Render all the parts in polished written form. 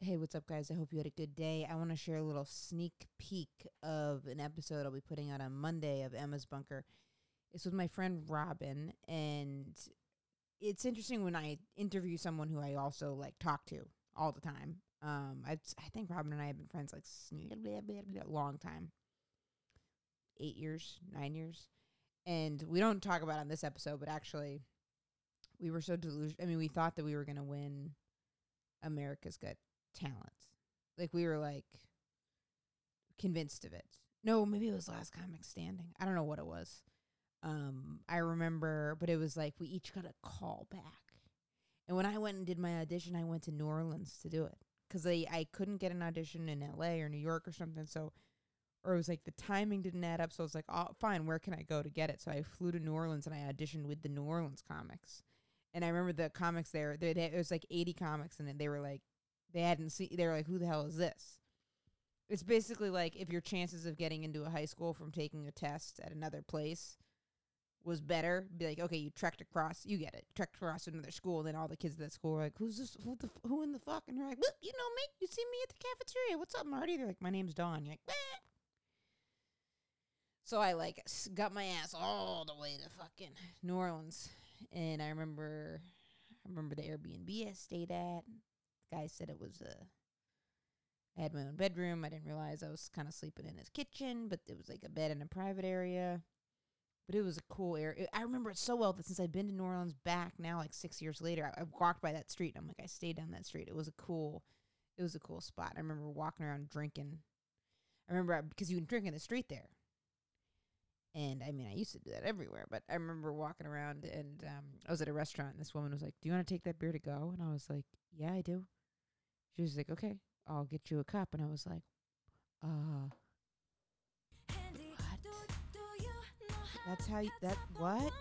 Hey, what's up, guys? I hope you had a good day. I want to share a little sneak peek of an episode I'll be putting out on Monday of Emma's Bunker. It's with my friend Robin, and it's interesting when I interview someone who I also, like, talk to all the time. I think Robin and I have been friends, like, a long time. 8 years, 9 years. And we don't talk about it on this episode, but actually we were so delusional. I mean, we thought that we were going to win America's Good. Talents. Like, we were, like, convinced of it. No, maybe it was Last Comic Standing. I don't know what it was. I remember, but it was like we each got a call back. And when I went and did my audition, I went to New Orleans to do it because I couldn't get an audition in LA or New York or something. So, or it was like the timing didn't add up. So I was like, oh, fine, where can I go to get it? So I flew to New Orleans and I auditioned with the New Orleans comics. And I remember the comics there, it was like 80 comics, and they were like, they hadn't seen, they were like, who the hell is this? It's basically like if your chances of getting into a high school from taking a test at another place was better, be like, okay, you trekked across, you get it, trekked across to another school, and then all the kids at that school were like, who's this, who in the fuck? And you're like, well, you know me, you see me at the cafeteria, what's up, Marty? They're like, my name's Dawn. You're like, eh. So I, like, got my ass all the way to fucking New Orleans, and I remember the Airbnb I stayed at. Guy said it was I had my own bedroom. I didn't realize I was kind of sleeping in his kitchen, but it was like a bed in a private area. But it was a cool area. I remember it so well that since I've been to New Orleans back now, like 6 years later, I've walked by that street and I'm like, I stayed down that street. It was a cool spot. I remember walking around drinking. I remember because you can drink in the street there. And I mean, I used to do that everywhere, but I remember walking around and I was at a restaurant and this woman was like, do you want to take that beer to go? And I was like, yeah, I do. She was like, okay, I'll get you a cup. And I was like, what? That's how you, that, what?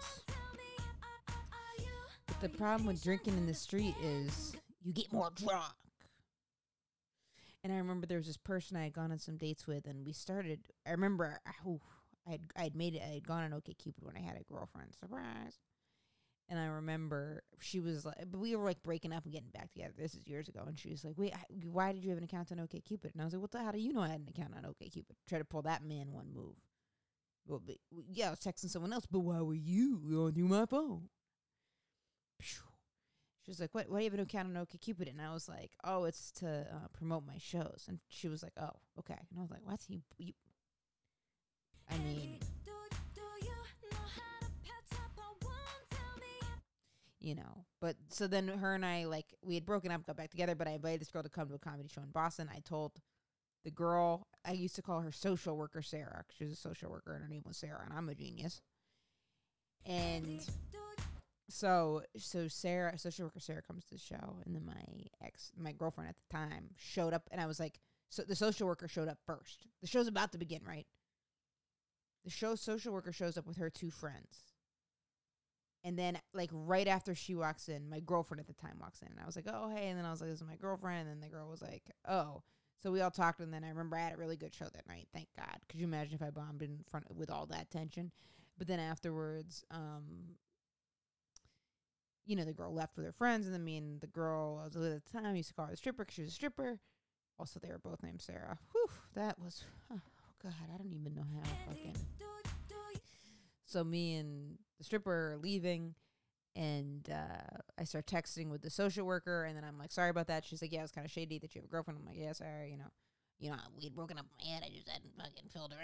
But the problem with drinking in the street is you get more drunk. And I remember there was this person I had gone on some dates with, and we started, I remember, I had made it, I had gone on OkCupid when I had a girlfriend. Surprise. And I remember she was like, but we were like breaking up and getting back together. This is years ago. And she was like, wait, why did you have an account on OkCupid? And I was like, what the hell do you know I had an account on OkCupid? Try to pull that man one move. Well, but, yeah, I was texting someone else, but why were you on my phone? She was like, what? Why do you have an account on OkCupid? And I was like, oh, it's to promote my shows. And she was like, oh, okay. And I was like, what? You I mean, you know, but so then her and I, like, we had broken up, got back together, but I invited this girl to come to a comedy show in Boston. I told the girl, I used to call her social worker Sarah, because she was a social worker and her name was Sarah, and I'm a genius. And so Sarah, social worker Sarah, comes to the show, and then my girlfriend at the time showed up, and I was like, so the social worker showed up first. The show's about to begin, right? The social worker shows up with her two friends. And then, like, right after she walks in, my girlfriend at the time walks in. And I was like, oh, hey. And then I was like, this is my girlfriend. And then the girl was like, oh. So we all talked. And then I remember I had a really good show that night. Thank God. Could you imagine if I bombed in front with all that tension? But then afterwards, you know, the girl left with her friends. And then me and the girl I was with at the time, I used to call her the stripper because she was a stripper. Also, they were both named Sarah. Whew. That was... Huh. God, I don't even know how fucking. So me and the stripper are leaving, and I start texting with the social worker, and then I'm like, sorry about that. She's like, yeah, it was kind of shady that you have a girlfriend. I'm like, yeah, sorry, you know, we had broken up in my head. I just hadn't fucking filled her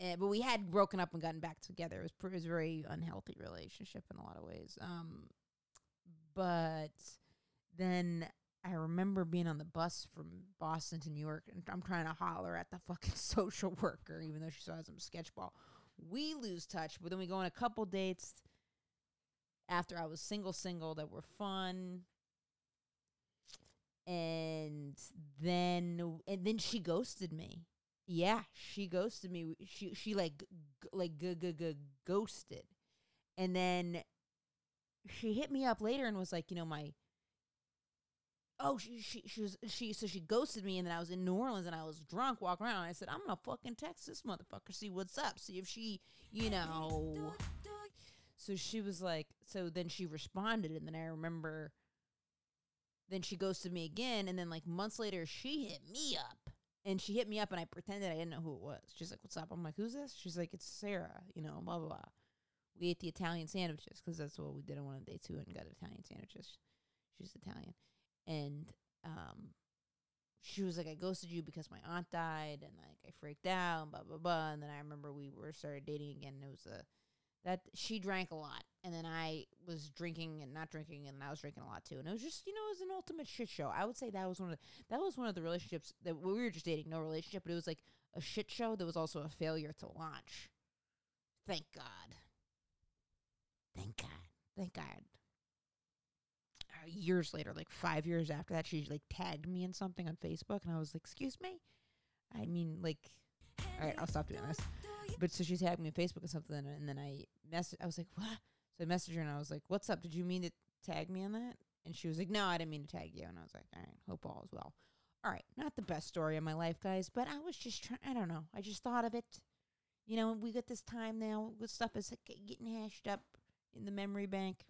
in. But we had broken up and gotten back together. It was a very unhealthy relationship in a lot of ways. But then. I remember being on the bus from Boston to New York, and I'm trying to holler at the fucking social worker, even though she saw some sketchball. We lose touch, but then we go on a couple dates after I was single that were fun. And then she ghosted me. Yeah, she ghosted me. She like ghosted. And then she hit me up later and was like, you know, my oh, so she ghosted me, and then I was in New Orleans, and I was drunk, walking around, and I said, I'm going to fucking text this motherfucker, see what's up, see if she, you know. So she was like, so then she responded, and then I remember Then she ghosted me again, and then like months later, she hit me up. And she hit me up, and I pretended I didn't know who it was. She's like, "What's up?" I'm like, "Who's this?" She's like, "It's Sarah, you know, blah, blah, blah." We ate the Italian sandwiches, because that's what we did on one of the day two, and got Italian sandwiches. She's Italian. And she was like, "I ghosted you because my aunt died, and like I freaked out, and blah, blah, blah." And then I remember we were started dating again, and it was she drank a lot. And then I was drinking and not drinking, and I was drinking a lot too. And it was just, you know, it was an ultimate shit show. I would say that was one of the relationships that we were just dating, no relationship, but it was like a shit show that was also a failure to launch. Thank God. Thank God. Thank God. Years later, like 5 years after that, she like tagged me in something on Facebook, and I was like, "Excuse me?" I mean, like, all right, I'll stop doing this. But so she tagged me on Facebook or something, and then I was like, "What?" So I messaged her, and I was like, "What's up? Did you mean to tag me on that?" And she was like, "No, I didn't mean to tag you." And I was like, "All right, hope all is well." All right, not the best story of my life, guys, but I was just trying, I don't know. I just thought of it. You know, we got this time now. Good stuff is like getting hashed up in the memory bank.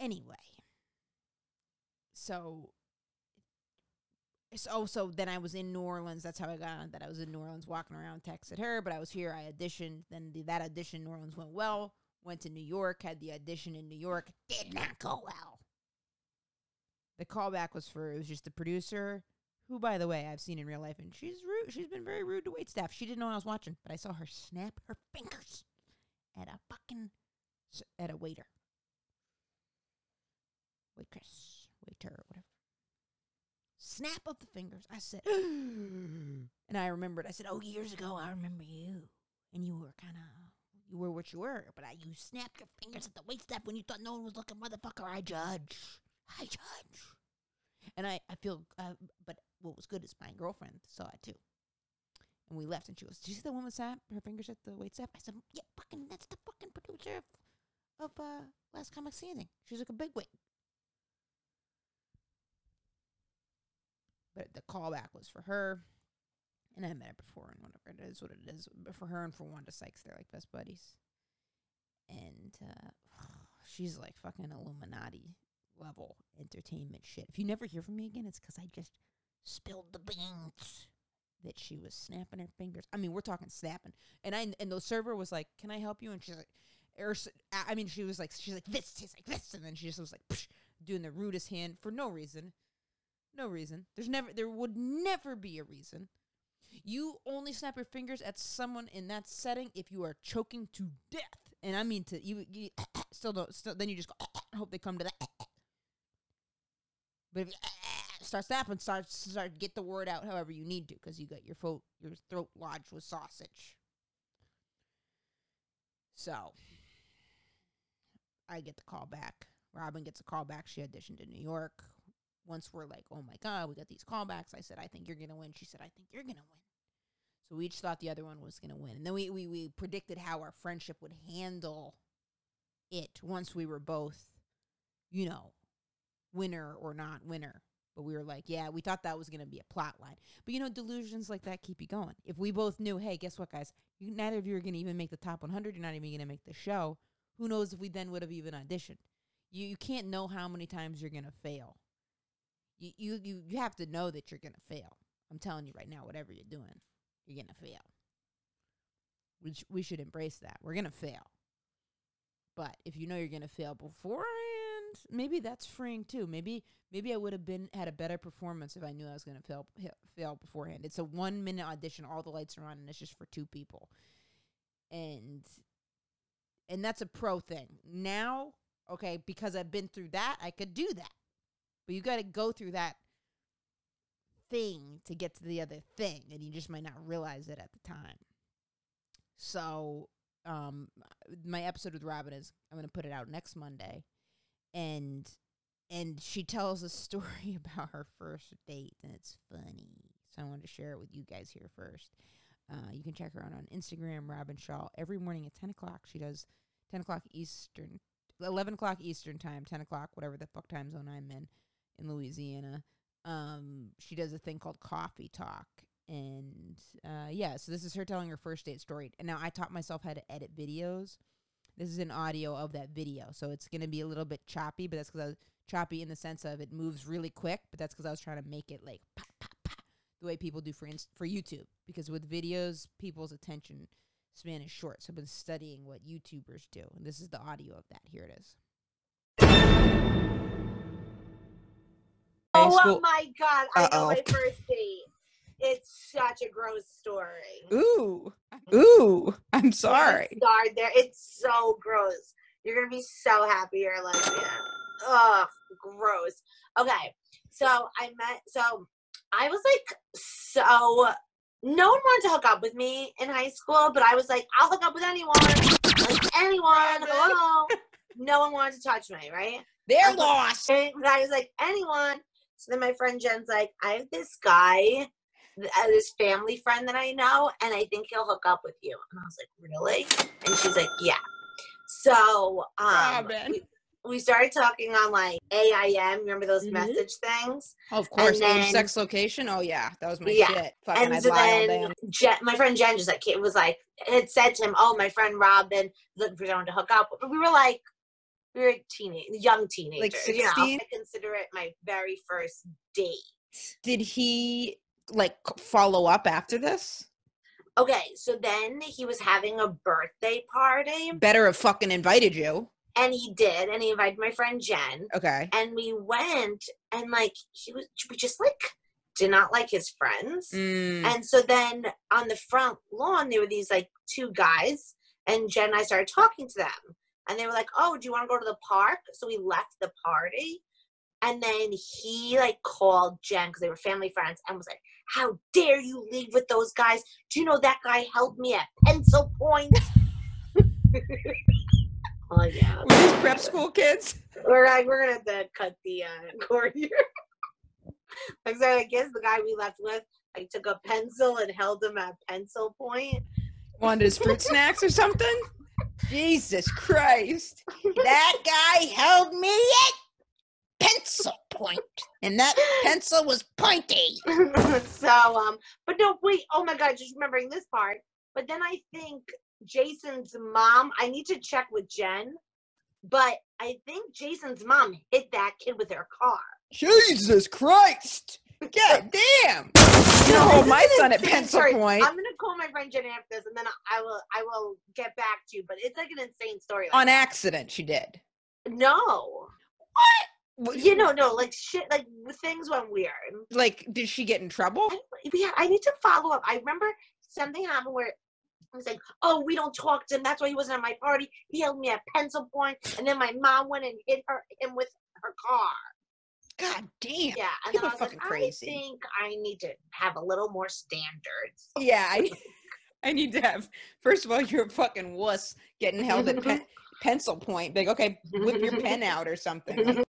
Anyway, so then I was in New Orleans. That's how I got on that. I was in New Orleans walking around, texted her, but I was here. I auditioned. Then that audition in New Orleans went well. Went to New York, had the audition in New York. Did not go well. The callback was it was just the producer, who, by the way, I've seen in real life, and she's rude. She's been very rude to waitstaff. She didn't know I was watching, but I saw her snap her fingers at a waiter. Waitress, waiter, whatever. Snap of the fingers. I said, and I remembered. I said, "Oh, years ago, I remember you. And you were what you were. But you snapped your fingers at the waitstaff when you thought no one was looking. Motherfucker, I judge. And I feel, but what was good is my girlfriend saw it too. And we left, and she goes, "Did you see that woman snap her fingers at the waitstaff?" I said, "Yeah, fucking, that's the fucking producer of Last Comic Standing. She's like a bigwig." But the callback was for her, and I met her before, and whatever it is, what it is. But for her and for Wanda Sykes, they're like best buddies. And she's like fucking Illuminati level entertainment shit. If you never hear from me again, it's because I just spilled the beans that she was snapping her fingers. I mean, we're talking snapping. And the server was like, "Can I help you?" And she's like, "This tastes like this," and then she just was like, psh, doing the rudest hand for no reason. No reason. There would never be a reason. You only snap your fingers at someone in that setting if you are choking to death. And I mean you still don't, then you just go, hope they come to that. But if you start snapping, start get the word out however you need to, because you got your throat lodged with sausage. So, I get the call back. Robin gets a call back. She auditioned in New York. Once we're like, "Oh my God, we got these callbacks." I said, "I think you're going to win." She said, "I think you're going to win." So we each thought the other one was going to win. And then we predicted how our friendship would handle it once we were both, you know, winner or not winner. But we were like, yeah, we thought that was going to be a plot line. But, you know, delusions like that keep you going. If we both knew, hey, guess what, guys? Neither of you are going to even make the top 100. You're not even going to make the show. Who knows if we then would have even auditioned. You can't know how many times you're going to fail. You have to know that you're going to fail. I'm telling you right now, whatever you're doing, you're going to fail. We should embrace that. We're going to fail. But if you know you're going to fail beforehand, maybe that's freeing too. Maybe I would have had a better performance if I knew I was going to fail beforehand. It's a 1-minute audition. All the lights are on, and it's just for 2 people. And that's a pro thing. Now, okay, because I've been through that, I could do that. But you got to go through that thing to get to the other thing. And you just might not realize it at the time. So my episode with Robin is, I'm going to put it out next Monday. And she tells a story about her first date. And it's funny. So I wanted to share it with you guys here first. You can check her out on Instagram, Robin Shaw. Every morning at 10 o'clock, she does 10 o'clock Eastern, 11 o'clock Eastern time, 10 o'clock, whatever the fuck time zone I'm in Louisiana. She does a thing called Coffee Talk. And yeah, so this is her telling her first date story. And now I taught myself how to edit videos This is an audio of that video. So it's going to be a little bit choppy, but that's because I was choppy in the sense of it moves really quick, but that's because I was trying to make it like pop, pop, pop, the way people do for YouTube. Because with videos, people's attention span is short. So I've been studying what YouTubers do. And this is the audio of that. Here it is. Oh my God, I know my first date. It's such a gross story. Ooh, I'm sorry. Start there. It's so gross. You're gonna be so happy you're a lesbian. Ugh, gross. Okay, so I was like, so no one wanted to hook up with me in high school, but I was like, I'll hook up with anyone, like anyone. Hello. No one wanted to touch me, right? They're lost. But I was like, anyone. So then my friend Jen's like, I have this guy, this family friend that I know, and I think he'll hook up with you. And I was like, really? And she's like, yeah. So we started talking on like AIM. Remember those message things? Oh, of course. Then, sex location. Oh yeah, that was my shit. Fucking and so then my friend Jen just like it was like had said to him, oh, my friend Robin looking for someone to hook up. But we were like. We were young teenagers. Like 16? You know, I consider it my very first date. Did he, like, follow up after this? Okay, so then he was having a birthday party. Better have fucking invited you. And he did, and he invited my friend Jen. Okay. And we went, and, like, we just, like, did not like his friends. And so then on the front lawn, there were these, like, two guys, and Jen and I started talking to them. And they were like, oh, do you want to go to the park? So we left the party. And then he, like, called Jen, because they were family friends, and was like, how dare you leave with those guys? Do you know that guy helped me at Pencil Point? Oh, yeah. Were these prep school kids? We're going to have to cut the cord here. Like, so I guess the guy we left with, like, took a pencil and held him at Pencil Point. Wanted his fruit snacks or something? Jesus Christ. That guy held me at Pencil Point. And that pencil was pointy. But no, wait. Oh my God, just remembering this part. But then I think Jason's mom, I need to check with Jen, but I think Jason's mom hit that kid with her car. Jesus Christ. God damn. No, my son at Pencil Point. I'm gonna call my friend Jenny after this, and then I will get back to you. But it's like an insane story. On accident, she did. No. What? You know, no, like shit, like things went weird. Like, did she get in trouble? Yeah, I need to follow up. I remember something happened where I was like, "Oh, we don't talk to him. That's why he wasn't at my party. He held me at Pencil Point, and then my mom went and hit him with her car." God damn. Yeah, and people are fucking crazy. I think I need to have a little more standards. Yeah, I need to have. First of all, you're a fucking wuss getting held at Pencil Point. Like, okay, whip your pen out or something. Like,